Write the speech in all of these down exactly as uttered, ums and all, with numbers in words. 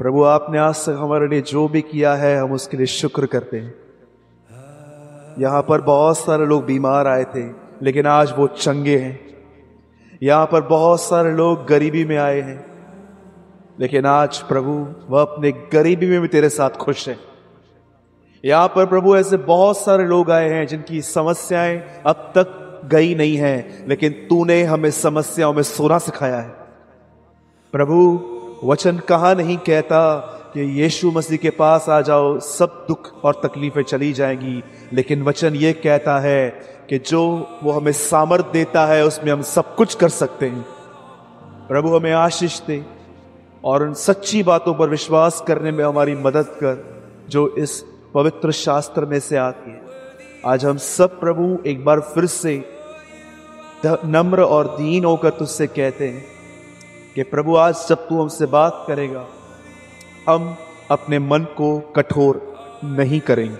प्रभु, आपने आज तक हमारे लिए जो भी किया है हम उसके लिए शुक्र करते हैं। यहाँ पर बहुत सारे लोग बीमार आए थे लेकिन आज वो चंगे हैं। यहाँ पर बहुत सारे लोग गरीबी में आए हैं लेकिन आज प्रभु वह अपने गरीबी में भी तेरे साथ खुश है। यहाँ पर प्रभु ऐसे बहुत सारे लोग आए हैं जिनकी समस्याएं अब तक गई नहीं हैं लेकिन तूने हमें समस्याओं में सोना सिखाया है। प्रभु, वचन कहाँ नहीं कहता कि यीशु मसीह के पास आ जाओ, सब दुख और तकलीफें चली जाएंगी, लेकिन वचन ये कहता है कि जो वो हमें सामर्थ देता है उसमें हम सब कुछ कर सकते हैं। प्रभु, हमें आशीष दे और उन सच्ची बातों पर विश्वास करने में हमारी मदद कर जो इस पवित्र शास्त्र में से आती है। आज हम सब प्रभु एक बार फिर से नम्र और दीन होकर तुझसे कहते हैं कि प्रभु, आज जब तू हमसे बात करेगा हम अपने मन को कठोर नहीं करेंगे।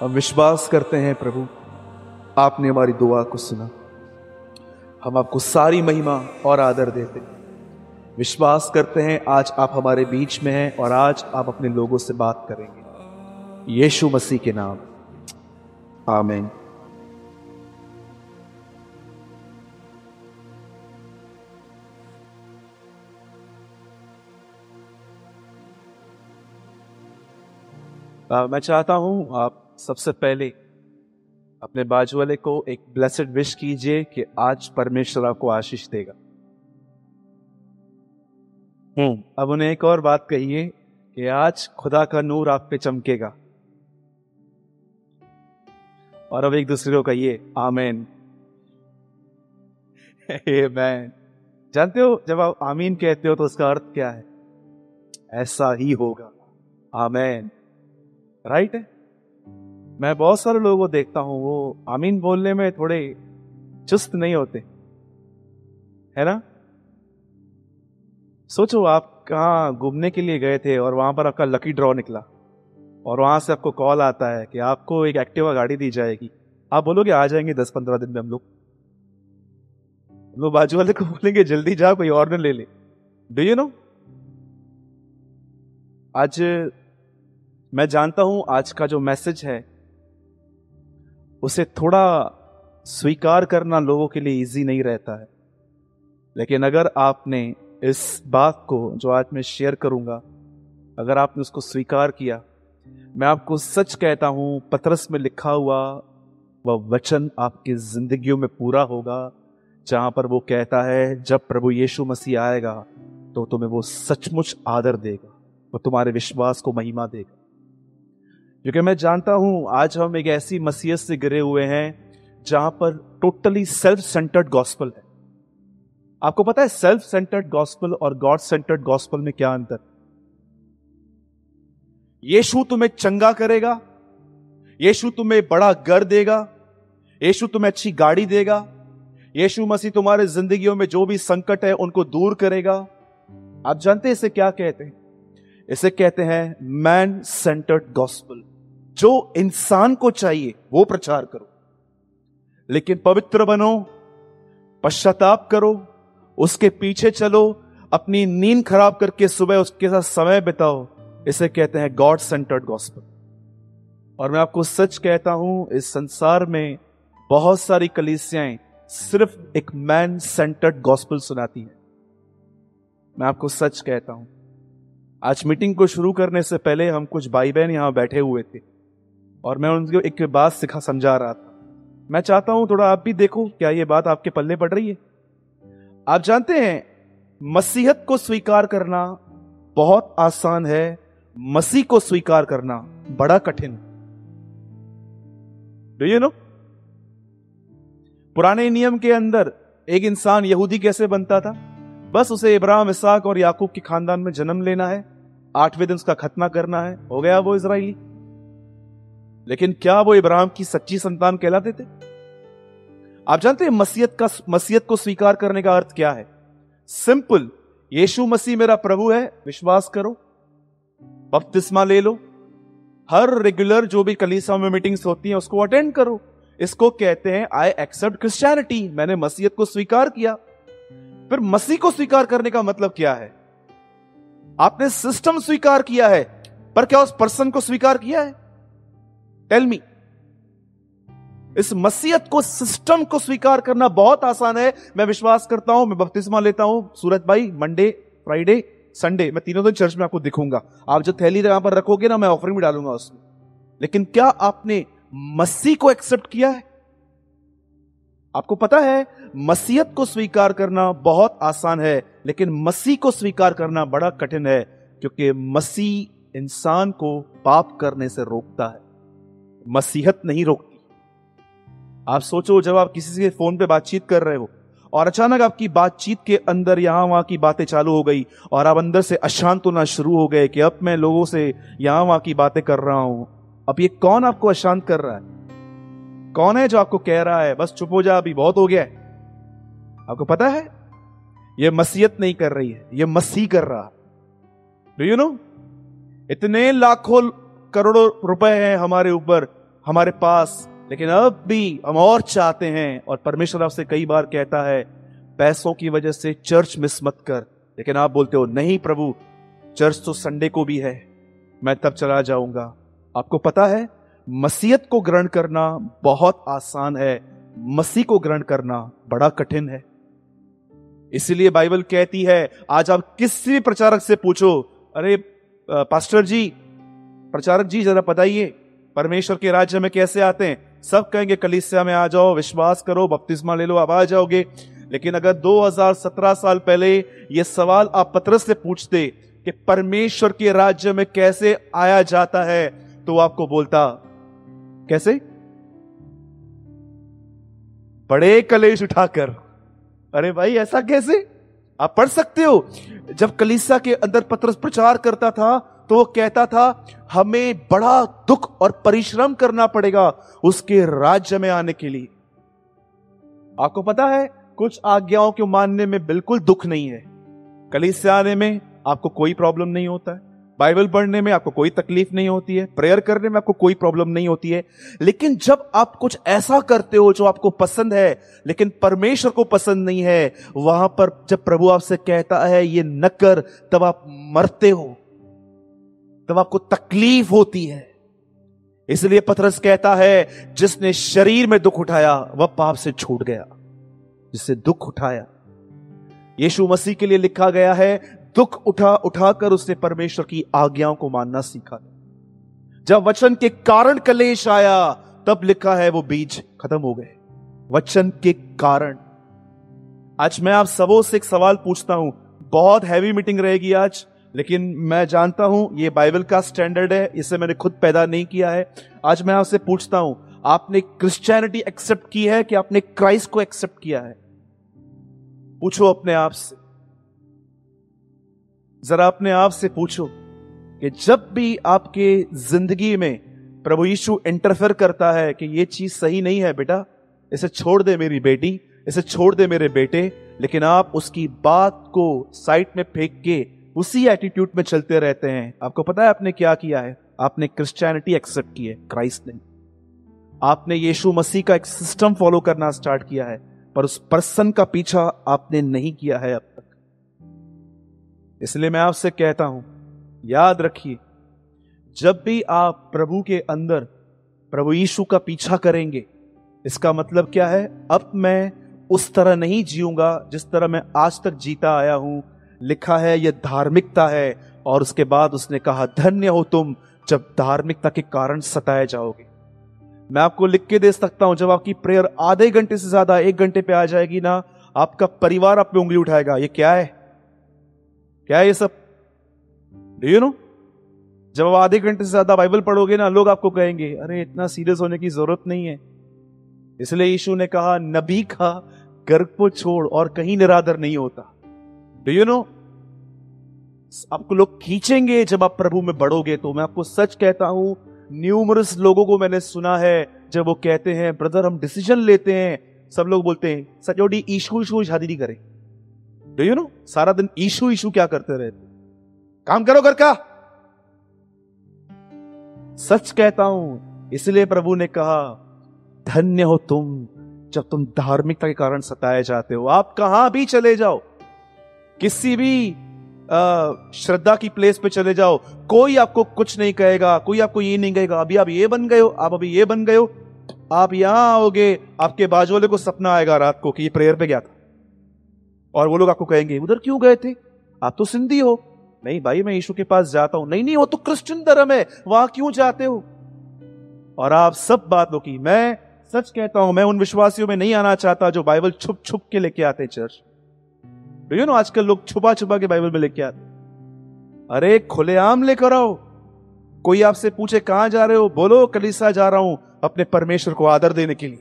हम विश्वास करते हैं प्रभु, आपने हमारी दुआ को सुना। हम आपको सारी महिमा और आदर देते हैं। विश्वास करते हैं आज आप हमारे बीच में हैं और आज आप अपने लोगों से बात करेंगे। यीशु मसीह के नाम, आमीन। मैं चाहता हूं आप सबसे पहले अपने बाजू वाले को एक ब्लेस्ड विश कीजिए कि आज परमेश्वर आपको आशीष देगा। हम्म अब उन्हें एक और बात कहिए कि आज खुदा का नूर आप पे चमकेगा। और अब एक दूसरे को कहिए आमीन। आमीन। जानते हो जब आप आमीन कहते हो तो उसका अर्थ क्या है? ऐसा ही होगा, आमीन, राइट है। मैं बहुत सारे लोगों को देखता हूं वो आमीन बोलने में थोड़े चुस्त नहीं होते, है ना। सोचो आप कहाँ घूमने के लिए गए थे और वहाँ पर आपका लकी ड्रॉ निकला और वहाँ से आपको कॉल आता है कि आपको एक एक्टिवा गाड़ी दी जाएगी। आप बोलोगे आ जाएंगे दस पंद्रह दिन में हम लोग हम लोग बाजू वाले को बोलेंगे जल्दी जाओ कोई और न ले ले। डू यू नो, आज मैं जानता हूँ आज का जो मैसेज है उसे थोड़ा स्वीकार करना लोगों के लिए ईजी नहीं रहता है, लेकिन अगर आपने इस बात को जो आज मैं शेयर करूंगा अगर आपने उसको स्वीकार किया, मैं आपको सच कहता हूं पतरस में लिखा हुआ वह वचन आपकी जिंदगियों में पूरा होगा जहां पर वो कहता है जब प्रभु यीशु मसीह आएगा तो तुम्हें वो सचमुच आदर देगा, वो तुम्हारे विश्वास को महिमा देगा। क्योंकि मैं जानता हूं आज हम एक ऐसी मसीहत से गिरे हुए हैं जहां पर टोटली सेल्फ सेंटर्ड गॉस्पल है। आपको पता है सेल्फ सेंटर्ड गॉस्पल और गॉड सेंटर्ड गॉस्पल में क्या अंतर? यीशु तुम्हें चंगा करेगा, यीशु तुम्हें बड़ा घर देगा, यीशु तुम्हें अच्छी गाड़ी देगा, यीशु मसीह तुम्हारे जिंदगियों में जो भी संकट है उनको दूर करेगा। आप जानते हैं इसे क्या कहते हैं? इसे कहते हैं मैन सेंटर्ड गॉस्पल। जो इंसान को चाहिए वो प्रचार करो, लेकिन पवित्र बनो, पश्चाताप करो, उसके पीछे चलो, अपनी नींद खराब करके सुबह उसके साथ समय बिताओ। इसे कहते हैं गॉड सेंटर्ड गॉस्पेल। और मैं आपको सच कहता हूं इस संसार में बहुत सारी कलीसियाएं सिर्फ एक मैन सेंटर्ड गॉस्पेल सुनाती हैं। मैं आपको सच कहता हूं आज मीटिंग को शुरू करने से पहले हम कुछ भाई बहन यहां बैठे हुए थे और मैं उनको एक बात सिखा समझा रहा था। मैं चाहता हूं थोड़ा आप भी देखो क्या ये बात आपके पल्ले पड़ रही है। आप जानते हैं मसीहत को स्वीकार करना बहुत आसान है, मसीह को स्वीकार करना बड़ा कठिन। डू यू नो, पुराने नियम के अंदर एक इंसान यहूदी कैसे बनता था? बस उसे इब्राहिम, इसहाक और याकूब के खानदान में जन्म लेना है, आठवें दिन उसका खतना करना है, हो गया वो इजरायली। लेकिन क्या वो इब्राहिम की सच्ची संतान कहलाते थे? आप जानते हैं मसीहत का मसीहत को स्वीकार करने का अर्थ क्या है? सिंपल, यीशु मसीह मेरा प्रभु है, विश्वास करो, बपतिस्मा ले लो, हर रेगुलर जो भी कलीसिया में मीटिंग्स होती हैं उसको अटेंड करो। इसको कहते हैं आई एक्सेप्ट क्रिश्चियनिटी, मैंने मसीहत को स्वीकार किया। फिर मसीह को स्वीकार करने का मतलब क्या है? आपने सिस्टम स्वीकार किया है, पर क्या उस पर्सन को स्वीकार किया है? Tell me. इस मसीहत को, सिस्टम को स्वीकार करना बहुत आसान है। मैं विश्वास करता हूं, मैं बपतिस्मा लेता हूं। सूरज भाई, मंडे, फ्राइडे, संडे, मैं तीनों दिन चर्च में आपको दिखूंगा। आप जो थैली यहां पर रखोगे ना, मैं ऑफरिंग भी डालूंगा उसमें। लेकिन क्या आपने मसीह को एक्सेप्ट किया है? आपको पता है मसीहत को स्वीकार करना बहुत आसान है, लेकिन मसीह को स्वीकार करना बड़ा कठिन है, क्योंकि मसीह इंसान को पाप करने से रोकता है, मसीहत नहीं रोकती। आप सोचो, जब आप किसी से फोन पे बातचीत कर रहे हो और अचानक आपकी बातचीत के अंदर यहां वहां की बातें चालू हो गई और आप अंदर से अशांत होना शुरू हो गए कि अब मैं लोगों से यहां वहां की बातें कर रहा हूं। अब ये कौन आपको अशांत कर रहा है? कौन है जो आपको कह रहा है बस चुप हो जा, अभी बहुत हो गया है? आपको पता है ये मसीहत नहीं कर रही है, ये मसीह कर रहा। डू यू नो, इतने लाखों करोड़ों रुपए हैं हमारे ऊपर, हमारे पास, लेकिन अब भी हम और चाहते हैं। और परमेश्वर आपसे कई बार कहता है पैसों की वजह से चर्च मिस मत कर, लेकिन आप बोलते हो नहीं प्रभु, चर्च तो संडे को भी है, मैं तब चला जाऊंगा। आपको पता है मसीहत को ग्रहण करना बहुत आसान है, मसीह को ग्रहण करना बड़ा कठिन है। इसलिए बाइबल कहती है, आज आप किसी भी प्रचारक से पूछो, अरे पास्टर जी, प्रचारक जी, जरा बताइए परमेश्वर के राज्य में कैसे आते हैं? सब कहेंगे कलीसिया में आ जाओ, विश्वास करो, बपतिस्मा ले लो, आप आ जाओगे। लेकिन अगर दो हज़ार सत्रह साल पहले यह सवाल आप पतरस से पूछते कि परमेश्वर के राज्य में कैसे आया जाता है, तो आपको बोलता कैसे? बड़े कलेश उठाकर। अरे भाई, ऐसा कैसे? आप पढ़ सकते हो, जब कलीसिया के अंदर पतरस प्रचार करता था तो वो कहता था हमें बड़ा दुख और परिश्रम करना पड़ेगा उसके राज्य में आने के लिए। आपको पता है कुछ आज्ञाओं को मानने में बिल्कुल दुख नहीं है। कलीसिया आने में आपको कोई प्रॉब्लम नहीं होता है, बाइबल पढ़ने में आपको कोई तकलीफ नहीं होती है, प्रेयर करने में आपको कोई प्रॉब्लम नहीं होती है। लेकिन जब आप कुछ ऐसा करते हो जो आपको पसंद है लेकिन परमेश्वर को पसंद नहीं है, वहां पर जब प्रभु आपसे कहता है ये न कर, तब आप मरते हो, तब आपको तकलीफ होती है। इसलिए पतरस कहता है जिसने शरीर में दुख उठाया वह पाप से छूट गया। जिसने दुख उठाया, यीशु मसीह के लिए लिखा गया है, दुख उठा उठाकर उसने परमेश्वर की आज्ञाओं को मानना सीखा। जब वचन के कारण कलेश आया, तब लिखा है वो बीज खत्म हो गए, वचन के कारण। आज मैं आप सबों से एक सवाल पूछता हूं, बहुत हैवी मीटिंग रहेगी आज, लेकिन मैं जानता हूं ये बाइबल का स्टैंडर्ड है, इसे मैंने खुद पैदा नहीं किया है। आज मैं आपसे पूछता हूं, आपने क्रिश्चियनिटी एक्सेप्ट की है कि आपने क्राइस्ट को एक्सेप्ट किया है? पूछो अपने आप से, जरा अपने आप से पूछो कि जब भी आपके जिंदगी में प्रभु यीशु इंटरफेयर करता है कि ये चीज सही नहीं है बेटा, इसे छोड़ दे मेरी बेटी, इसे छोड़ दे मेरे बेटे, लेकिन आप उसकी बात को साइड में फेंक के उसी एटीट्यूड में चलते रहते हैं। आपको पता है आपने क्या किया है? आपने क्रिश्चियनिटी एक्सेप्ट की है, क्राइस्ट ने। आपने यीशु मसीह का एक सिस्टम फॉलो करना स्टार्ट किया है, पर उस पर्सन का पीछा आपने नहीं किया है अब तक। इसलिए मैं आपसे कहता हूं, याद रखिए, जब भी आप प्रभु के अंदर प्रभु यीशु का पीछा करेंगे, इसका मतलब क्या है? अब मैं उस तरह नहीं जीऊंगा जिस तरह मैं आज तक जीता आया हूं। लिखा है यह धार्मिकता है। और उसके बाद उसने कहा धन्य हो तुम जब धार्मिकता के कारण सताए जाओगे। मैं आपको लिख के दे सकता हूं, जब आपकी प्रेयर आधे घंटे से ज्यादा एक घंटे पे आ जाएगी ना, आपका परिवार आप पे उंगली उठाएगा, ये क्या है, क्या है ये सब? डू यू नो, जब आप आधे घंटे से ज्यादा बाइबल पढ़ोगे ना, लोग आपको कहेंगे अरे इतना सीरियस होने की जरूरत नहीं है। इसलिए यीशु ने कहा नबी का गर्व को छोड़ और कहीं निरादर नहीं होता। डू यू नो, आपको लोग खींचेंगे जब आप प्रभु में बढ़ोगे। तो मैं आपको सच कहता हूं, न्यूमरस लोगों को मैंने सुना है जब वो कहते हैं ब्रदर हम डिसीजन लेते हैं, सब लोग बोलते हैं सचोटी ईशू ईशू शादी नहीं करें। डू यू नो, सारा दिन ईशू ईशू क्या करते रहते, काम करो घर का। सच कहता हूं, इसलिए प्रभु ने कहा धन्य हो तुम जब तुम धार्मिकता के कारण सताए जाते हो। आप कहां भी चले जाओ, किसी भी श्रद्धा की प्लेस पे चले जाओ, कोई आपको कुछ नहीं कहेगा, कोई आपको ये नहीं कहेगा अभी आप ये बन गए हो, आप अभी ये बन गए हो, आप यहां आओगे, आपके बाजू वाले को सपना आएगा रात को कि ये प्रेयर पे गया था, और वो लोग आपको कहेंगे उधर क्यों गए थे, आप तो सिंधी हो। नहीं भाई मैं यीशु के पास जाता हूं। नहीं नहीं वो तो क्रिश्चियन धर्म है, वहां क्यों जाते हो। और आप सब बातों की, मैं सच कहता हूं, मैं उन विश्वासियों में नहीं आना चाहता जो बाइबल छुप छुप के लेके आते हैं चर्च। डू यू नो आजकल लोग छुपा छुपा के बाइबल में लेके आते। अरे खुलेआम लेकर आओ, कोई आपसे पूछे कहां जा रहे हो, बोलो कलीसिया जा रहा हूं, अपने परमेश्वर को आदर देने के लिए,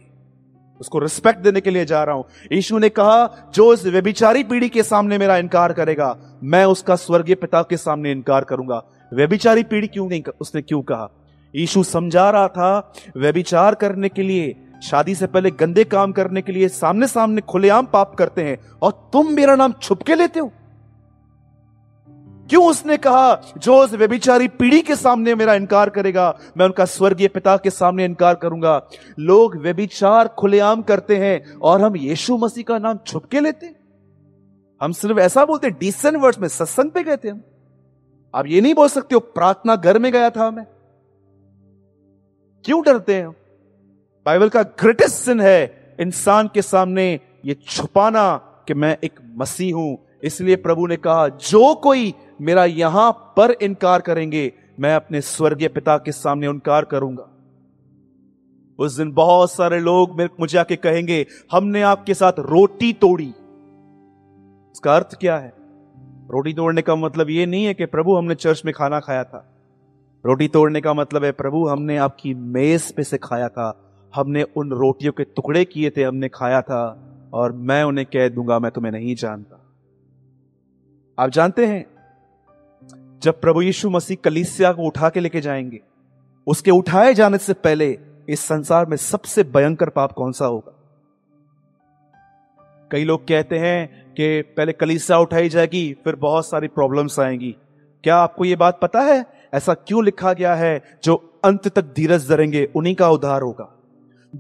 उसको रिस्पेक्ट देने के लिए जा रहा हूं। यीशु ने कहा जो इस व्यभिचारी पीढ़ी के सामने मेरा इनकार करेगा मैं उसका स्वर्गीय पिता के सामने इनकार करूंगा। व्यभिचारी पीढ़ी क्यों नहीं उसने क्यों कहा, यीशु समझा रहा था व्यभिचार करने के लिए, शादी से पहले गंदे काम करने के लिए सामने सामने खुलेआम पाप करते हैं और तुम मेरा नाम छुपके लेते हो। क्यों उसने कहा जो उस व्यभिचारी पीढ़ी के सामने मेरा इनकार करेगा मैं उनका स्वर्गीय पिता के सामने इनकार करूंगा। लोग व्यभिचार खुलेआम करते हैं और हम यीशु मसीह का नाम छुपके लेते हैं। हम सिर्फ ऐसा बोलते डिसेंट वर्ड्स में, सत्संग पे गए थे हम। आप ये नहीं बोल सकते हो प्रार्थना घर में गया था मैं। क्यों डरते हैं। बाइबल का ग्रेटेस्ट सिन है इंसान के सामने ये छुपाना कि मैं एक मसीह हूं। इसलिए प्रभु ने कहा जो कोई मेरा यहां पर इनकार करेंगे मैं अपने स्वर्गीय पिता के सामने इनकार करूंगा। उस दिन बहुत सारे लोग मुझे आके कहेंगे हमने आपके साथ रोटी तोड़ी। इसका अर्थ क्या है। रोटी तोड़ने का मतलब ये नहीं है कि प्रभु हमने चर्च में खाना खाया था। रोटी तोड़ने का मतलब है प्रभु हमने आपकी मेज पे से खाया था, हमने उन रोटियों के टुकड़े किए थे, हमने खाया था, और मैं उन्हें कह दूंगा मैं तुम्हें नहीं जानता। आप जानते हैं जब प्रभु यीशु मसीह कलीसिया को उठा के लेके जाएंगे, उसके उठाए जाने से पहले इस संसार में सबसे भयंकर पाप कौन सा होगा। कई लोग कहते हैं कि पहले कलीसिया उठाई जाएगी फिर बहुत सारी प्रॉब्लम्स आएंगी। क्या आपको यह बात पता है ऐसा क्यों लिखा गया है। जो अंत तक धीरज धरेंगे उन्हीं का उद्धार होगा।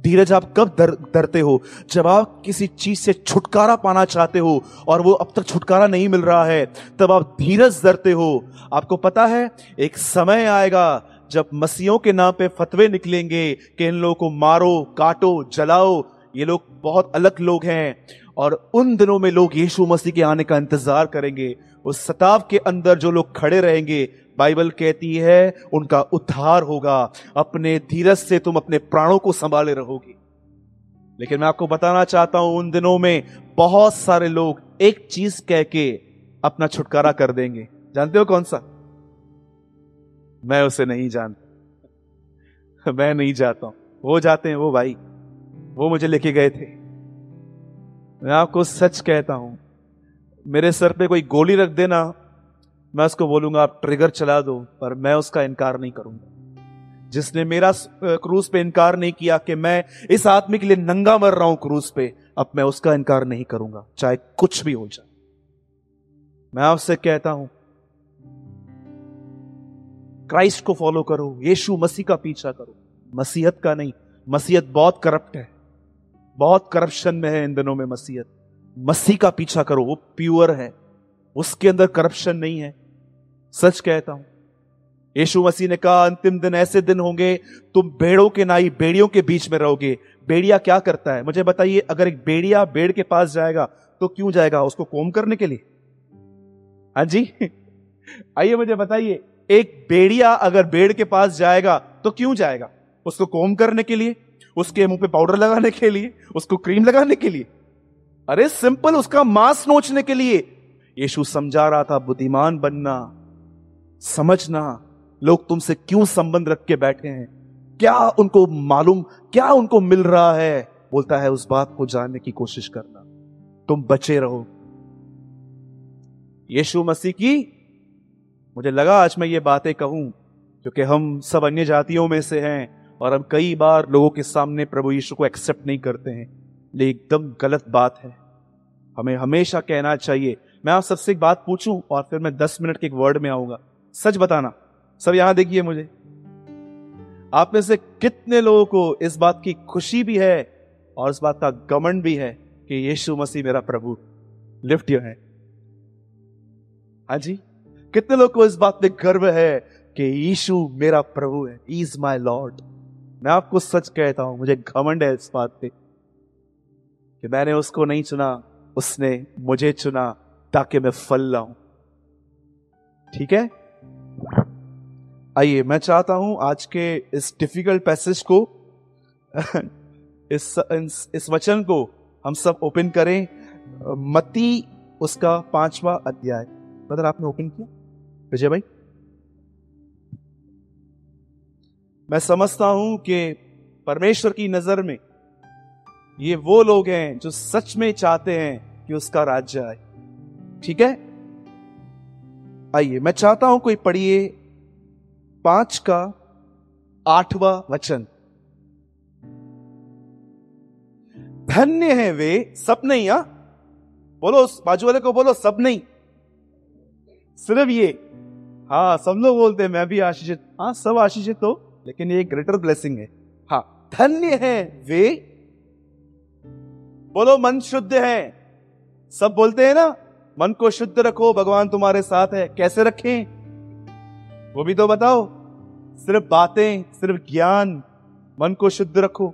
धीरज आप कब धरते हो, जब आप किसी चीज से छुटकारा पाना चाहते हो और वो अब तक छुटकारा नहीं मिल रहा है, तब आप धीरज धरते हो। आपको पता है एक समय आएगा जब मसीहों के नाम पे फतवे निकलेंगे कि इन लोगों को मारो, काटो, जलाओ, ये लोग बहुत अलग लोग हैं। और उन दिनों में लोग यीशु मसीह के आने का इंतजार करेंगे। उस सताव के अंदर जो लोग खड़े रहेंगे बाइबल कहती है उनका उद्धार होगा। अपने धीरज से तुम अपने प्राणों को संभाले रहोगे। लेकिन मैं आपको बताना चाहता हूं उन दिनों में बहुत सारे लोग एक चीज कह के अपना छुटकारा कर देंगे। जानते हो कौन सा। मैं उसे नहीं जानता, मैं नहीं जाता हूं, वो जाते हैं। वो भाई वो मुझे लेके गए थे। मैं आपको सच कहता हूं मेरे सर पे कोई गोली रख देना, मैं उसको बोलूंगा आप ट्रिगर चला दो, पर मैं उसका इनकार नहीं करूंगा। जिसने मेरा क्रूज पे इनकार नहीं किया कि मैं इस आदमी के लिए नंगा मर रहा हूं क्रूज पे, अब मैं उसका इनकार नहीं करूंगा चाहे कुछ भी हो जाए। मैं आपसे कहता हूं क्राइस्ट को फॉलो करो, यीशु मसीह का पीछा करो, मसीहत का नहीं। मसीहत बहुत करप्ट है, बहुत करप्शन में है इन दिनों में मसीहत। मसीह का पीछा करो, वो प्योर है, उसके अंदर करप्शन नहीं है। सच कहता हूं यीशु मसीह ने कहा अंतिम दिन ऐसे दिन होंगे तुम भेड़ों के नाई भेड़ियों के बीच में रहोगे। भेड़िया क्या करता है मुझे बताइए। अगर एक भेड़िया भेड़ के पास जाएगा तो क्यों जाएगा, उसको कोम करने के लिए। हाँ जी आइए मुझे बताइए, एक भेड़िया अगर भेड़ के पास जाएगा तो क्यों जाएगा, उसको कोम करने के लिए, उसके मुंह पे पाउडर लगाने के लिए, उसको क्रीम लगाने के लिए। अरे सिंपल, उसका मांस नोचने के लिए। यीशु समझा रहा था बुद्धिमान बनना, समझना लोग तुमसे क्यों संबंध रख के बैठे हैं, क्या उनको मालूम, क्या उनको मिल रहा है। बोलता है उस बात को जानने की कोशिश करना, तुम बचे रहो। यीशु मसीह की मुझे लगा आज मैं ये बातें कहूं क्योंकि हम सब अन्य जातियों में से हैं और हम कई बार लोगों के सामने प्रभु यीशु को एक्सेप्ट नहीं करते हैं। ये एकदम गलत बात है, हमें हमेशा कहना चाहिए। मैं आप सबसे एक बात पूछूं और फिर मैं दस मिनट के एक वर्ड में आऊंगा। सच बताना, सब यहां देखिए मुझे, आप में से कितने लोगों को इस बात की खुशी भी है और इस बात का घमंड भी है कि यीशु मसीह मेरा प्रभु। Lift your hand. हाँ जी, कितने लोग को इस बात पे गर्व है कि यीशु मेरा प्रभु है, ही इज माय लॉर्ड। मैं आपको सच कहता हूं, मुझे घमंड है इस बात पे कि मैंने उसको नहीं चुना, उसने मुझे चुना ताकि मैं फल लाऊं। ठीक है, आइए मैं चाहता हूं आज के इस डिफिकल्ट पैसेज को, इस इस वचन को हम सब ओपन करें। मत्ती उसका पांचवा अध्याय, मतलब आपने ओपन किया विजय भाई। मैं समझता हूं कि परमेश्वर की नजर में ये वो लोग हैं जो सच में चाहते हैं कि उसका राज्य आए। ठीक है, आइए मैं चाहता हूं कोई पढ़िए पांच का आठवां वचन। धन्य है वे सब नहीं, हा? बोलो बाजू वाले को, बोलो सब नहीं, सिर्फ ये। हाँ, सब लोग बोलते हैं मैं भी आशीषित, हाँ सब आशीषित हो, लेकिन ये ग्रेटर ब्लेसिंग है। हाँ, धन्य है वे, बोलो मन शुद्ध है। सब बोलते हैं ना, मन को शुद्ध रखो भगवान तुम्हारे साथ है। कैसे रखें वो भी तो बताओ। सिर्फ बातें, सिर्फ ज्ञान, मन को शुद्ध रखो।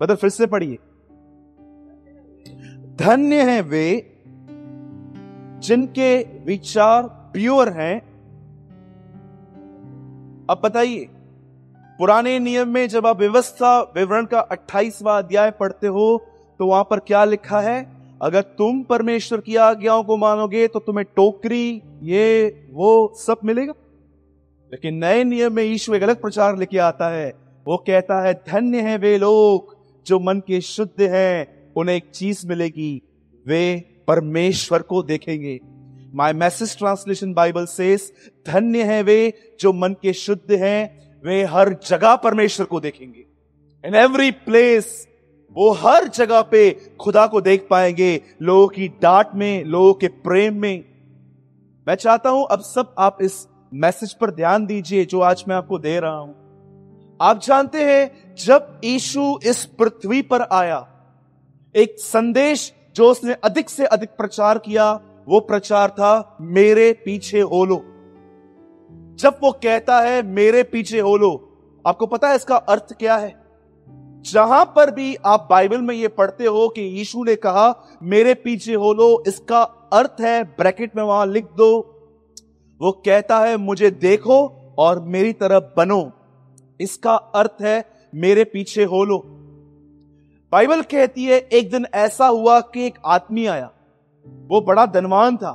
बदल फिर से पढ़िए, धन्य हैं वे जिनके विचार प्योर हैं। अब बताइए, पुराने नियम में जब आप व्यवस्था विवरण का अट्ठाईसवां अध्याय पढ़ते हो तो वहां पर क्या लिखा है? अगर तुम परमेश्वर की आज्ञाओं को मानोगे तो तुम्हें टोकरी, ये वो सब मिलेगा। लेकिन नए नियम में यीशु एक अलग प्रचार लेके आता है। वो कहता है धन्य है वे लोग जो मन के शुद्ध हैं, उन्हें एक चीज मिलेगी, वे परमेश्वर को देखेंगे। My message translation Bible says, धन्य है वे जो मन के शुद्ध हैं, वे हर जगह परमेश्वर को देखेंगे। इन एवरी प्लेस, वो हर जगह पे खुदा को देख पाएंगे, लोगों की डांट में, लोगों के प्रेम में। मैं चाहता हूं अब सब आप इस मैसेज पर ध्यान दीजिए जो आज मैं आपको दे रहा हूं। आप जानते हैं जब यीशु इस पृथ्वी पर आया, एक संदेश जो उसने अधिक से अधिक प्रचार किया वो प्रचार था मेरे पीछे हो लो। जब वो कहता है मेरे पीछे हो लो, आपको पता है इसका अर्थ क्या है? जहां पर भी आप बाइबल में ये पढ़ते हो कि यीशु ने कहा मेरे पीछे हो लो, इसका अर्थ है, ब्रैकेट में वहां लिख दो, वो कहता है मुझे देखो और मेरी तरफ बनो। इसका अर्थ है मेरे पीछे हो लो। बाइबल कहती है एक दिन ऐसा हुआ कि एक आदमी आया, वो बड़ा धनवान था,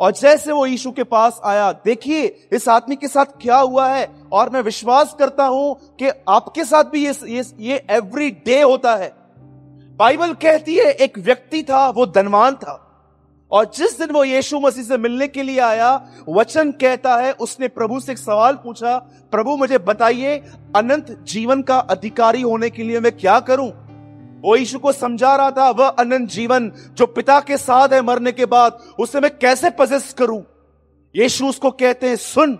और जैसे वो यीशु के पास आया, देखिए इस आदमी के साथ क्या हुआ है। और मैं विश्वास करता हूं कि आपके साथ भी ये ये, ये एवरी डे होता है। बाइबल कहती है एक व्यक्ति था, वो धनवान था, और जिस दिन वो यीशु मसीह से मिलने के लिए आया, वचन कहता है उसने प्रभु से एक सवाल पूछा, प्रभु मुझे बताइए अनंत जीवन का अधिकारी होने के लिए मैं क्या करूं? वो यीशु को समझा रहा था वह अनंत जीवन जो पिता के साथ है मरने के बाद, उसे मैं कैसे पजेस करूं। यीशु उसको कहते हैं सुन,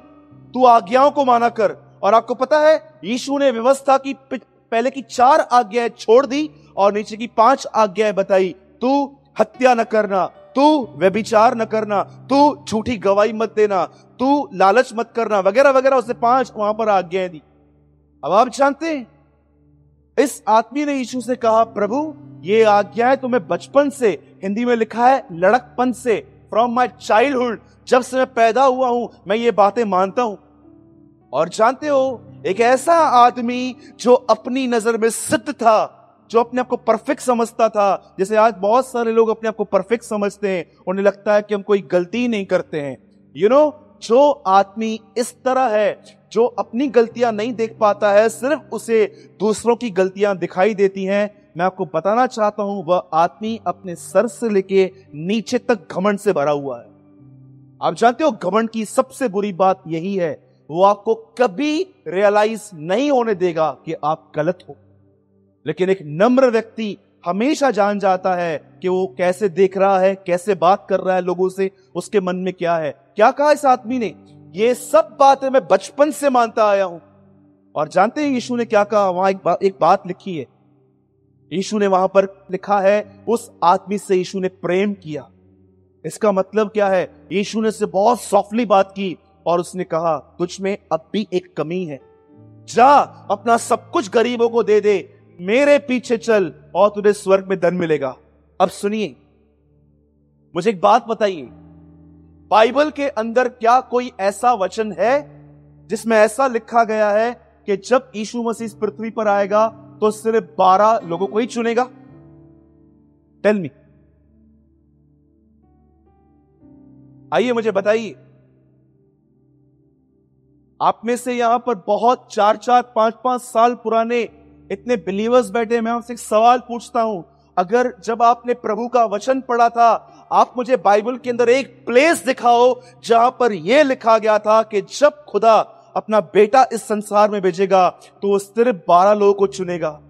तू आज्ञाओं को माना कर। और आपको पता है यीशु ने व्यवस्था की पहले की चार आज्ञाएं छोड़ दी और नीचे की पांच आज्ञाएं बताई। तू हत्या न करना, तू व्यभिचार न करना, तू झूठी गवाही मत देना, तू लालच मत करना, वगैरह वगैरह, उसने पांच वहां पर आज्ञाएं दी। अब आप जानते हैं इस आदमी ने यीशु से कहा प्रभु ये आज्ञाएं तुम्हें बचपन से, हिंदी में लिखा है लड़कपन से, फ्रॉम माई चाइल्डहुड, जब से मैं पैदा हुआ हूं मैं ये बातें मानता हूं। और जानते हो एक ऐसा आदमी जो अपनी नजर में सिद्ध था, जो अपने आप को परफेक्ट समझता था, जैसे आज बहुत सारे लोग अपने आप को परफेक्ट समझते हैं, उन्हें लगता है कि हम कोई गलती नहीं करते हैं। यू you नो know, जो आदमी इस तरह है, जो अपनी गलतियां नहीं देख पाता है, सिर्फ उसे दूसरों की गलतियां दिखाई देती हैं, मैं आपको बताना चाहता हूं वह आदमी अपने सर से लेके नीचे तक घमंड से भरा हुआ है। आप जानते हो घमंड की सबसे बुरी बात यही है, वो आपको कभी रियलाइज नहीं होने देगा कि आप गलत हो। लेकिन एक नम्र व्यक्ति हमेशा जान जाता है कि वो कैसे देख रहा है, कैसे बात कर रहा है लोगों से, उसके मन में क्या है। क्या कहा इस आदमी ने? ये सब बातें मैं बचपन से मानता आया हूं। और जानते हैं यीशु ने क्या कहा? वहां एक, बा, एक बात लिखी है, यीशु ने वहां पर लिखा है उस आदमी से यीशु ने प्रेम किया। इसका मतलब क्या है? यीशु ने उससे बहुत सॉफ्टली बात की और उसने कहा, तुझ में अब भी एक कमी है, जा अपना सब कुछ गरीबों को दे दे, मेरे पीछे चल और तुझे स्वर्ग में धन मिलेगा। अब सुनिए, मुझे एक बात बताइए, बाइबल के अंदर क्या कोई ऐसा वचन है जिसमें ऐसा लिखा गया है कि जब यीशु मसीह इस पृथ्वी पर आएगा तो सिर्फ बारह लोगों को ही चुनेगा? टेल मी, आइए मुझे बताइए। आप में से यहां पर बहुत चार चार पांच पांच साल पुराने इतने बिलीवर्स बैठे। मैं आपसे एक सवाल पूछता हूं, अगर जब आपने प्रभु का वचन पढ़ा था, आप मुझे बाइबल के अंदर एक प्लेस दिखाओ जहां पर यह लिखा गया था कि जब खुदा अपना बेटा इस संसार में भेजेगा तो वो सिर्फ बारह लोगों को चुनेगा।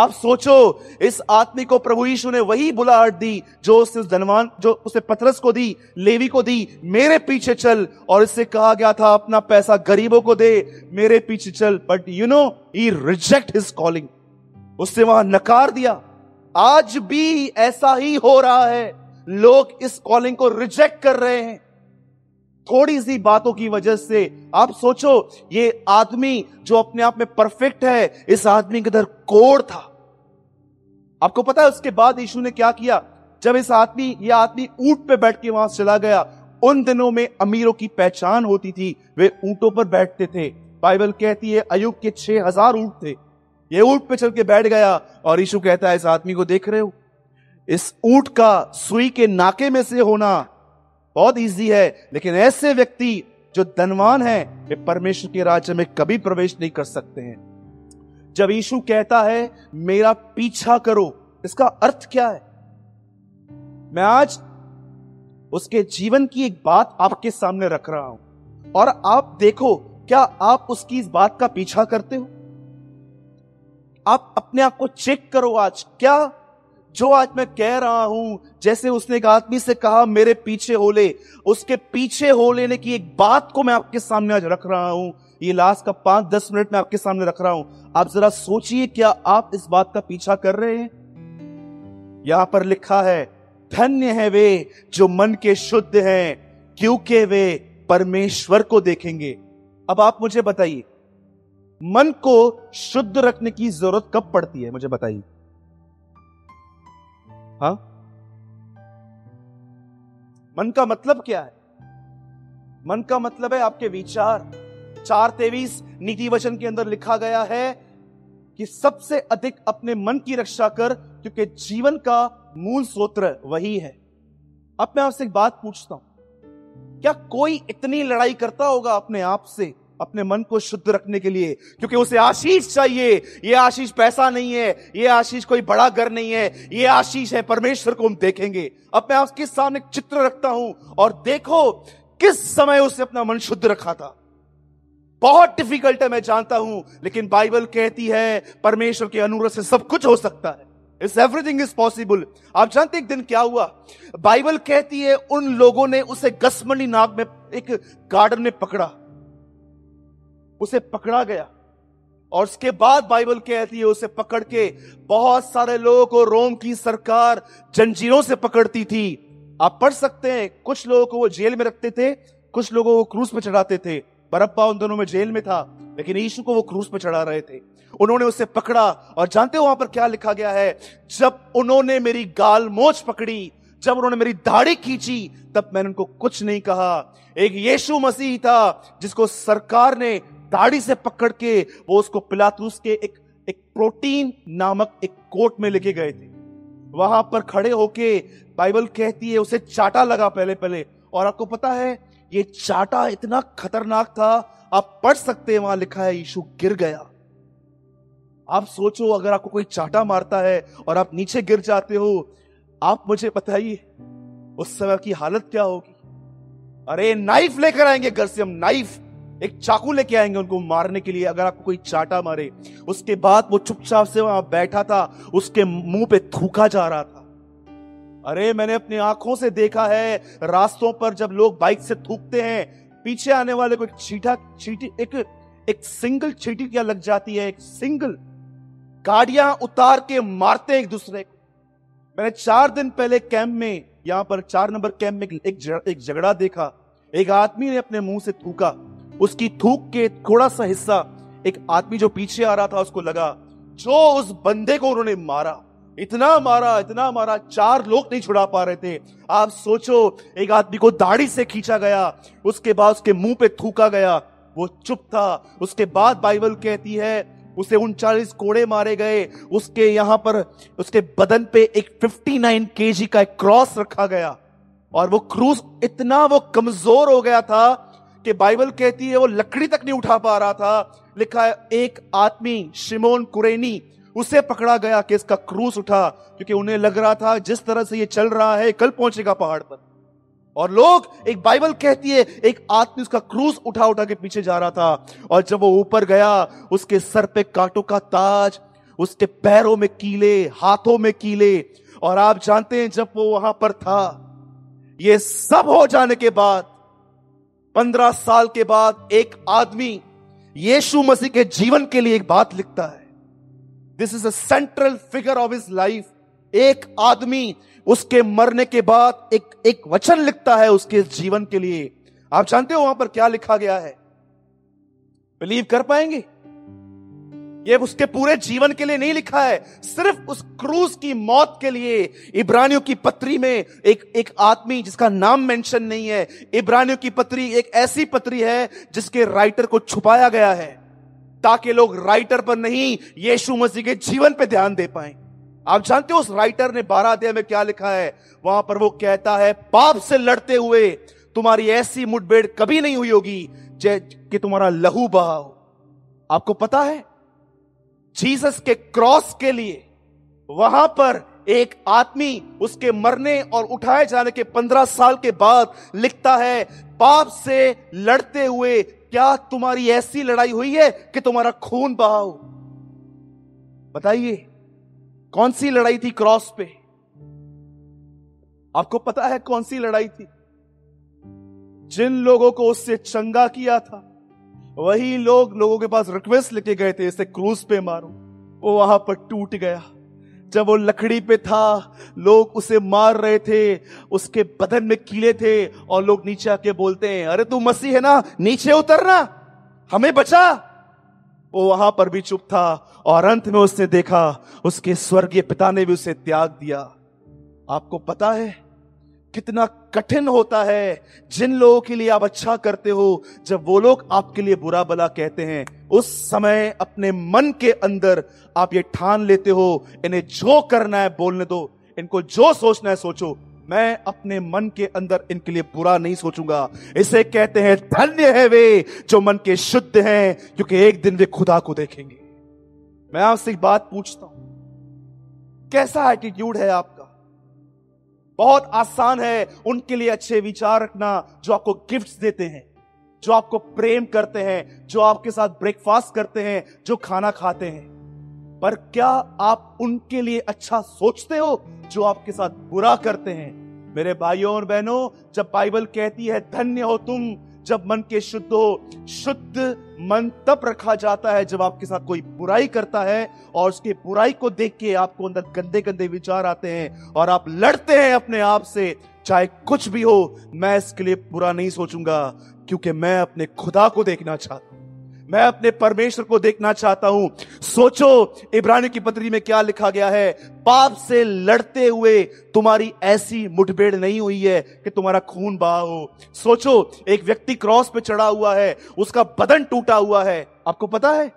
आप सोचो, इस आदमी को प्रभु यीशु ने वही बुलाहट दी जो उसने धनवान जो उसे पतरस को दी, लेवी को दी, मेरे पीछे चल, और इससे कहा गया था अपना पैसा गरीबों को दे, मेरे पीछे चल। But you know he reject his calling, उससे वहां नकार दिया। आज भी ऐसा ही हो रहा है, लोग इस कॉलिंग को रिजेक्ट कर रहे हैं थोड़ी सी बातों की वजह से। आप सोचो, ये आदमी जो अपने आप में परफेक्ट है, इस आदमी के अंदर कोढ़ था। आपको पता है उसके बाद यीशु ने क्या किया? जब इस आदमी यह आदमी ऊंट पे बैठ के वहां चला गया, उन दिनों में अमीरों की पहचान होती थी, वे ऊंटों पर बैठते थे। बाइबल कहती है अय्यूब के छह हजार ऊंट थे, ये ऊंट पे चल के बैठ गया और यीशु कहता है, इस आदमी को देख रहे हो, इस ऊंट का सुई के नाके में से होना बहुत इजी है, लेकिन ऐसे व्यक्ति जो धनवान है वे परमेश्वर के राज्य में कभी प्रवेश नहीं कर सकते हैं। जब यीशु कहता है मेरा पीछा करो, इसका अर्थ क्या है? मैं आज उसके जीवन की एक बात आपके सामने रख रहा हूं और आप देखो, क्या आप उसकी इस बात का पीछा करते हो? आप अपने आप को चेक करो आज, क्या जो आज मैं कह रहा हूं, जैसे उसने एक आदमी से कहा मेरे पीछे हो ले, उसके पीछे हो लेने की एक बात को मैं आपके सामने आज रख रहा हूं। ये लास्ट का पांच दस मिनट में आपके सामने रख रहा हूं। आप जरा सोचिए, क्या आप इस बात का पीछा कर रहे हैं? यहां पर लिखा है, धन्य है वे जो मन के शुद्ध हैं, क्योंकि वे परमेश्वर को देखेंगे। अब आप मुझे बताइए, मन को शुद्ध रखने की जरूरत कब पड़ती है? मुझे बताइए। हाँ, मन का मतलब क्या है? मन का मतलब है आपके विचार। चार तेवीस नीति वचन के अंदर लिखा गया है कि सबसे अधिक अपने मन की रक्षा कर, क्योंकि जीवन का मूल सूत्र वही है। अब मैं आपसे एक बात पूछता हूं, क्या कोई इतनी लड़ाई करता होगा अपने आप से, अपने मन को शुद्ध रखने के लिए, क्योंकि उसे आशीष चाहिए? ये आशीष पैसा नहीं है, ये आशीष कोई बड़ा घर नहीं है, ये आशीष है परमेश्वर को हम देखेंगे। अब मैं आपके सामने एक चित्र रखता हूं और देखो किस समय उसे अपना मन शुद्ध रखा था। बहुत डिफिकल्ट है, मैं जानता हूं, लेकिन बाइबल कहती है परमेश्वर के अनुग्रह से सब कुछ हो सकता है। It's everything is possible. आप जानते एक दिन क्या हुआ? बाइबल कहती है उन लोगों ने उसे गसमनी नाग में एक गार्डन में पकड़ा, उसे पकड़ा गया, और उसके बाद बाइबल कहती है उसे पकड़ के बहुत सारे लोगों को रोम की सरकार जंजीरों से पकड़ती थी। आप पढ़ सकते हैं, कुछ लोगों को वो जेल में रखते थे, कुछ लोगों को क्रूस पर चढ़ाते थे। बरअब्बा उन दोनों में जेल में था, लेकिन यीशु को वो क्रूस पर चढ़ा रहे थे। उन्होंने उसे पकड़ा और जानते हो वहां पर क्या लिखा गया है? जब उन्होंने मेरी गाल मोच पकड़ी, जब उन्होंने मेरी दाढ़ी खींची, तब मैंने उनको कुछ नहीं कहा। एक यीशु मसीह था जिसको सरकार ने दाढ़ी से पकड़ के वो उसको पिलातुस के एक एक प्रोटीन नामक एक कोट में लेके गए थे। वहां पर खड़े होके बाइबल कहती है उसे चाटा लगा पहले पहले, और आपको पता है ये चाटा इतना खतरनाक था, आप पढ़ सकते हैं, वहां लिखा है यीशु गिर गया। आप सोचो, अगर आपको कोई चाटा मारता है और आप नीचे गिर जाते हो, आप मुझे बताइए उस समय की हालत क्या होगी? अरे नाइफ लेकर आएंगे घर से हम, नाइफ, एक चाकू लेके आएंगे उनको मारने के लिए, अगर आपको कोई चाटा मारे। उसके बाद वो चुपचाप से वहां बैठा था, उसके मुंह पे थूका जा रहा था। अरे मैंने अपनी आंखों से देखा है, रास्तों पर जब लोग बाइक से थूकते हैं, पीछे आने वाले को एक छीटा छीटी एक एक सिंगल छीटी क्या लग जाती है, एक सिंगल, गाड़ियां उतार के मारते हैं एक दूसरे को। मैंने चार दिन पहले कैंप में यहाँ पर चार नंबर कैंप में एक झगड़ा देखा। एक आदमी ने अपने मुंह से थूका, उसकी थूक के थोड़ा सा हिस्सा एक आदमी जो पीछे आ रहा था उसको लगा, जो उस बंदे को उन्होंने मारा, इतना मारा इतना मारा, चार लोग नहीं छुड़ा पा रहे थे। आप सोचो, एक आदमी को दाढ़ी से खींचा गया, उसके बाद उसके मुंह पे थूका गया, वो चुप था। उसके बाद बाइबल कहती है उसे उनचालीस कोड़े मारे गए, उसके यहां पर उसके बदन पे एक उनसठ केजी का एक क्रॉस रखा गया, और वो क्रूस इतना वो कमजोर हो गया था कि बाइबल कहती है वो लकड़ी तक नहीं उठा पा रहा था। लिखा है एक आदमी शिमोन कुरेनी, उसे पकड़ा गया कि इसका क्रूस उठा, क्योंकि उन्हें लग रहा था जिस तरह से ये चल रहा है कल पहुंचेगा पहाड़ पर। और लोग, एक बाइबल कहती है एक आदमी उसका क्रूस उठा उठा के पीछे जा रहा था, और जब वो ऊपर गया उसके सर पे कांटों का ताज, उसके पैरों में कीले, हाथों में कीले। और आप जानते हैं जब वो वहां पर था, ये सब हो जाने के बाद पंद्रह साल के बाद एक आदमी यीशु मसीह के जीवन के लिए एक बात लिखता है। This is a central figure of his life. एक आदमी उसके मरने के बाद एक एक वचन लिखता है उसके जीवन के लिए। आप जानते हो वहां पर क्या लिखा गया है? बिलीव कर पाएंगे? ये उसके पूरे जीवन के लिए नहीं लिखा है, सिर्फ उस क्रूस की मौत के लिए। इब्रानियों की पत्री में एक एक आदमी जिसका नाम मेंशन नहीं है, इब्रानियों की पत्री एक ऐसी पत्री है जिसके राइटर को छुपाया गया है ताकि लोग राइटर पर नहीं, यीशु मसीह के जीवन पर ध्यान दे पाए। आप जानते हो उस राइटर ने बारह अध्याय में क्या लिखा है? वहां पर वो कहता है, पाप से लड़ते हुए तुम्हारी ऐसी मुठभेड़ कभी नहीं हुई होगी कि तुम्हारा लहू बहा हो। आपको पता है जीसस के क्रॉस के लिए वहां पर एक आदमी उसके मरने और उठाए जाने के पंद्रह साल के बाद लिखता है, पाप से लड़ते हुए क्या तुम्हारी ऐसी लड़ाई हुई है कि तुम्हारा खून बहा हो? बताइए कौन सी लड़ाई थी क्रॉस पे? आपको पता है कौन सी लड़ाई थी? जिन लोगों को उससे चंगा किया था वही लोग लोगों के पास रिक्वेस्ट लेके गए थे, इसे क्रूस पे मारो। वो वहां पर टूट गया। जब वो लकड़ी पे था लोग उसे मार रहे थे, उसके बदन में कीले थे, और लोग नीचे आके बोलते हैं, अरे तू मसीह है ना, नीचे उतरना, हमें बचा। वो वहां पर भी चुप था, और अंत में उसने देखा उसके स्वर्गीय पिता ने भी उसे त्याग दिया। आपको पता है कितना कठिन होता है जिन लोगों के लिए आप अच्छा करते हो, जब वो लोग आपके लिए बुरा भला कहते हैं, उस समय अपने मन के अंदर आप ये ठान लेते हो, इन्हें जो करना है बोलने दो, इनको जो सोचना है सोचो, मैं अपने मन के अंदर इनके लिए बुरा नहीं सोचूंगा। इसे कहते हैं धन्य है वे जो मन के शुद्ध हैं, क्योंकि एक दिन वे खुदा को देखेंगे। मैं आपसे एक बात पूछता हूं, कैसा एटीट्यूड है आपका? बहुत आसान है उनके लिए अच्छे विचार रखना जो आपको गिफ्ट्स देते हैं, जो आपको प्रेम करते हैं, जो आपके साथ ब्रेकफास्ट करते हैं, जो खाना खाते हैं। पर क्या आप उनके लिए अच्छा सोचते हो जो आपके साथ बुरा करते हैं? मेरे भाइयों और बहनों, जब बाइबल कहती है धन्य हो तुम जब मन के शुद्ध हो, शुद्ध मन तब रखा जाता है जब आपके साथ कोई बुराई करता है और उसके बुराई को देख के आपको अंदर गंदे गंदे विचार आते हैं और आप लड़ते हैं अपने आप से, चाहे कुछ भी हो, मैं इसके लिए बुरा नहीं सोचूंगा क्योंकि मैं अपने खुदा को देखना चाहता हूं, मैं अपने परमेश्वर को देखना चाहता हूं। सोचो इब्रानियों की पत्री में क्या लिखा गया है, पाप से लड़ते हुए तुम्हारी ऐसी मुठभेड़ नहीं हुई है कि तुम्हारा खून बहा हो। सोचो एक व्यक्ति क्रॉस पे चढ़ा हुआ है, उसका बदन टूटा हुआ है। आपको पता है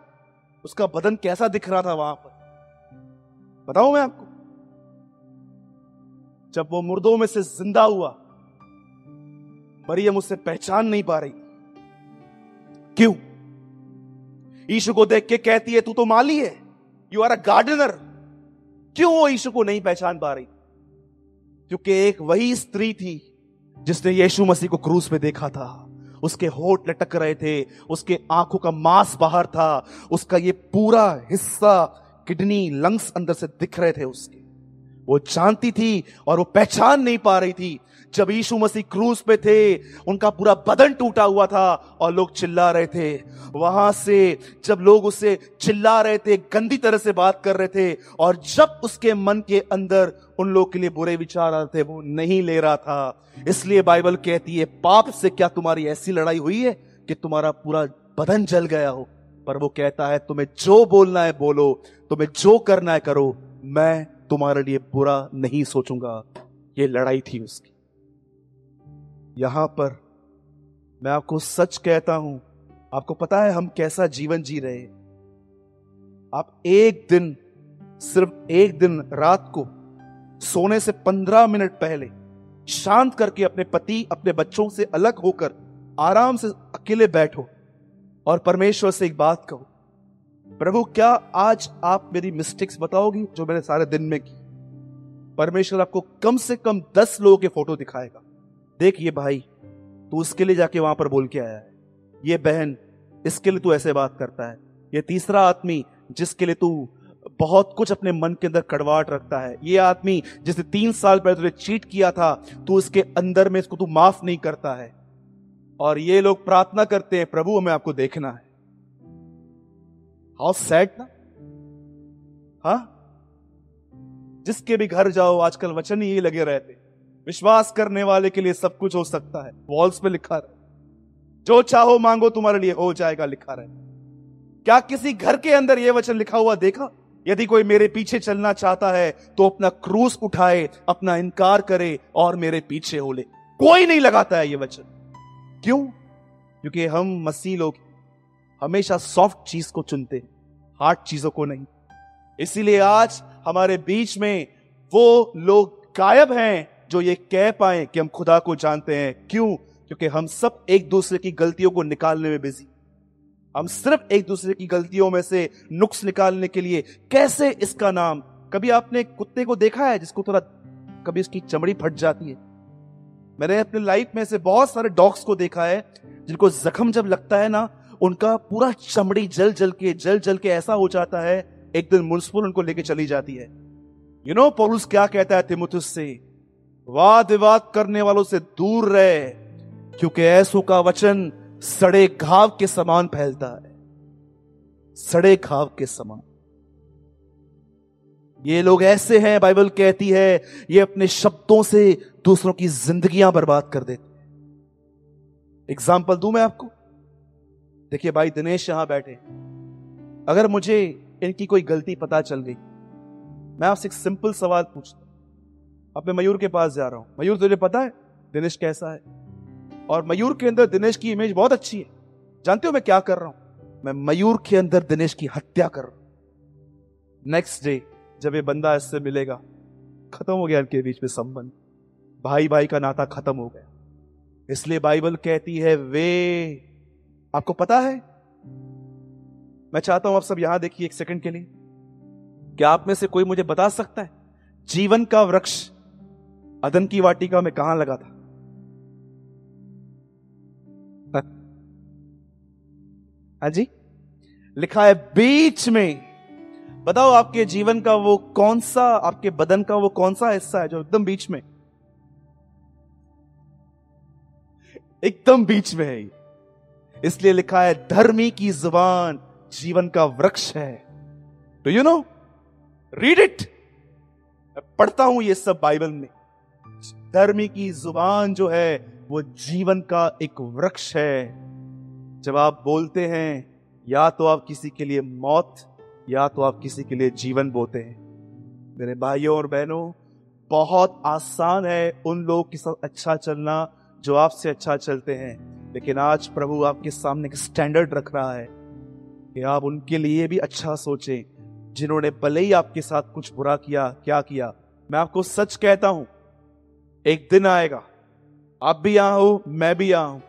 उसका बदन कैसा दिख रहा था वहां पर? बताऊं मैं आपको, जब वो मुर्दों में से जिंदा हुआ, मरियम उससे पहचान नहीं पा रही। क्यों? यीशु को देख के कहती है, तू तो माली है, यू आर अ गार्डनर। क्यों वो यीशु को नहीं पहचान पा रही? क्योंकि एक वही स्त्री थी जिसने यीशु मसीह को क्रूस पे देखा था। उसके होंठ लटक रहे थे, उसके आंखों का मांस बाहर था, उसका ये पूरा हिस्सा, किडनी, लंग्स अंदर से दिख रहे थे उसके। वो जानती थी और वो पहचान नहीं पा रही थी। जब यीशु मसीह क्रूस पे थे, उनका पूरा बदन टूटा हुआ था और लोग चिल्ला रहे थे। वहां से जब लोग उसे चिल्ला रहे थे, गंदी तरह से बात कर रहे थे, और जब उसके मन के अंदर उन लोग के लिए बुरे विचार आ रहे थे, वो नहीं ले रहा था। इसलिए बाइबल कहती है, पाप से क्या तुम्हारी ऐसी लड़ाई हुई है कि तुम्हारा पूरा बदन जल गया हो? पर वो कहता है, तुम्हें जो बोलना है बोलो, तुम्हें जो करना है करो, मैं तुम्हारे लिए बुरा नहीं सोचूंगा। ये लड़ाई थी उसकी। यहां पर मैं आपको सच कहता हूं, आपको पता है हम कैसा जीवन जी रहे हैं? आप एक दिन, सिर्फ एक दिन, रात को सोने से पंद्रह मिनट पहले शांत करके अपने पति, अपने बच्चों से अलग होकर आराम से अकेले बैठो और परमेश्वर से एक बात कहो, प्रभु क्या आज आप मेरी मिस्टेक्स बताओगी जो मैंने सारे दिन में की? परमेश्वर आपको कम से कम दस लोगों के फोटो दिखाएगा। देखिए भाई, तू उसके लिए जाके वहां पर बोल के आया है, ये बहन इसके लिए तू ऐसे बात करता है, ये तीसरा आदमी जिसके लिए तू बहुत कुछ अपने मन के अंदर कड़वाहट रखता है, ये आदमी जिसने तीन साल पहले तुझे चीट किया था, तू उसके अंदर में इसको तू माफ नहीं करता है। और ये लोग प्रार्थना करते हैं, प्रभु हमें आपको देखना है। हाउ सैड ना? हाँ, जिसके भी घर जाओ आजकल वचन ही लगे रहते, विश्वास करने वाले के लिए सब कुछ हो सकता है, वॉल्स पे लिखा रहे, जो चाहो मांगो तुम्हारे लिए हो जाएगा, लिखा रहे। क्या किसी घर के अंदर यह वचन लिखा हुआ देखा? यदि कोई मेरे पीछे चलना चाहता है तो अपना क्रूस उठाए, अपना इनकार करे और मेरे पीछे हो ले। कोई नहीं लगाता है ये वचन। क्यों? क्योंकि हम मसीह लोग हमेशा सॉफ्ट चीज को चुनते, हार्ड चीजों को नहीं। इसीलिए आज हमारे बीच में वो लोग गायब हैं जो ये कह पाए कि हम खुदा को जानते हैं। क्यों? क्योंकि हम सब एक दूसरे की गलतियों को निकालने में बिजी। हम सिर्फ एक दूसरे की गलतियों में से नुक्स निकालने के लिए, कैसे इसका नाम, कभी आपने कुत्ते को देखा है जिसको थोड़ा कभी उसकी चमड़ी फट जाती है? मैंने अपने लाइफ में से बहुत सारे डॉग्स को देखा है जिनको जख्म जब लगता है ना, उनका पूरा चमड़ी जल जल के जल जल के ऐसा हो जाता है, एक दिन म्युनिसिपल उनको लेके चली जाती है। यू नो पौलुस क्या कहता है तीमुथियुस से, वाद विवाद करने वालों से दूर रहे, क्योंकि ऐसों का वचन सड़े घाव के समान फैलता है, सड़े घाव के समान। ये लोग ऐसे हैं, बाइबल कहती है, ये अपने शब्दों से दूसरों की जिंदगियां बर्बाद कर देते हैं। एग्जाम्पल दूं मैं आपको, देखिए भाई दिनेश यहां बैठे, अगर मुझे इनकी कोई गलती पता चल गई, मैं आपसे एक सिंपल सवाल पूछता हूं। अब मैं मयूर के पास जा रहा हूं, मयूर तुझे पता है दिनेश कैसा है? और मयूर के अंदर दिनेश की इमेज बहुत अच्छी है। जानते हो मैं क्या कर रहा हूं? मैं मयूर के अंदर दिनेश की हत्या कर रहा हूं। नेक्स्ट डे जब ये बंदा इससे मिलेगा, खत्म हो गया इनके बीच में संबंध, भाई भाई का नाता खत्म हो गया। इसलिए बाइबल कहती है, वे, आपको पता है, मैं चाहता हूं आप सब यहां देखिए एक सेकंड के लिए, क्या आप में से कोई मुझे बता सकता है जीवन का वृक्ष अदन की वाटिका में कहां लगा था? हाँ जी, लिखा है बीच में। बताओ आपके जीवन का वो कौन सा, आपके बदन का वो कौन सा हिस्सा है जो एकदम बीच में, एकदम बीच में है? इसलिए लिखा है, धर्मी की जुबान जीवन का वृक्ष है। Do you know, read it. पढ़ता हूं ये सब बाइबल में, धर्मी की जुबान जो है वो जीवन का एक वृक्ष है। जब आप बोलते हैं, या तो आप किसी के लिए मौत, या तो आप किसी के लिए जीवन बोते हैं। मेरे भाइयों और बहनों, बहुत आसान है उन लोगों के साथ अच्छा चलना जो आपसे अच्छा चलते हैं, लेकिन आज प्रभु आपके सामने एक स्टैंडर्ड रख रहा है कि आप उनके लिए भी अच्छा सोचें जिन्होंने भले ही आपके साथ कुछ बुरा किया। क्या किया? मैं आपको सच कहता हूं, एक दिन आएगा, आप भी यहां हो, मैं भी यहां हूं,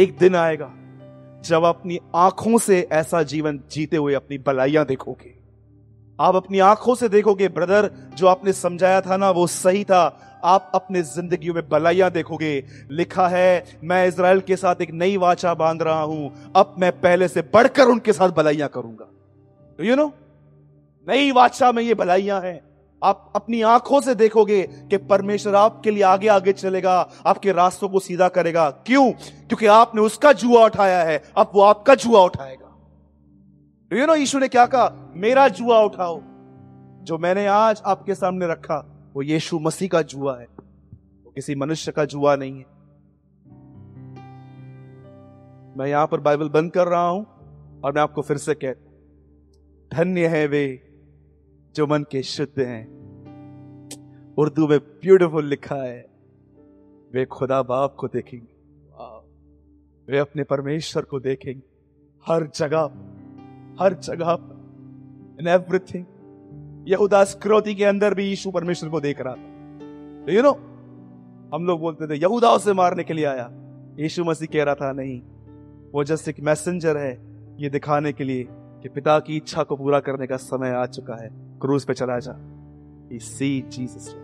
एक दिन आएगा जब अपनी आंखों से ऐसा जीवन जीते हुए अपनी भलाइयां देखोगे। आप अपनी आंखों से देखोगे, ब्रदर जो आपने समझाया था ना वो सही था, आप अपने जिंदगी में भलाइयां देखोगे। लिखा है, मैं इजराइल के साथ एक नई वाचा बांध रहा हूं, अब मैं पहले से बढ़कर उनके साथ भलाइयां करूंगा। यू नो, नई वाचा में ये भलाइयां हैं आप अपनी आंखों से देखोगे कि परमेश्वर आपके लिए आगे आगे चलेगा, आपके रास्तों को सीधा करेगा। क्यों? क्योंकि आपने उसका जुआ उठाया है, अब वो आपका जुआ उठाएगा। यू नो, यीशु ने क्या कहा? मेरा जुआ उठाओ। जो मैंने आज आपके सामने रखा वो यीशु मसीह का जुआ है, वो किसी मनुष्य का जुआ नहीं है। मैं यहां पर बाइबल बंद कर रहा हूं और मैं आपको फिर से कहता हूं, धन्य है वे जो मन के शुद्ध हैं। उर्दू में ब्यूटीफुल लिखा है, वे खुदा बाप को देखेंगे, वे अपने परमेश्वर को देखेंगे। हर जगह, हर जगह, इन एवरीथिंग। यहूदा इस्करियोती के अंदर भी यीशु परमेश्वर को देख रहा था। यू नो, हम लोग बोलते थे यहूदा उसे मारने के लिए आया, यीशु मसीह कह रहा था नहीं, वो जस्ट एक मैसेंजर है, ये दिखाने के लिए कि पिता की इच्छा को पूरा करने का समय आ चुका है, क्रूज पे चला जा। He see Jesus.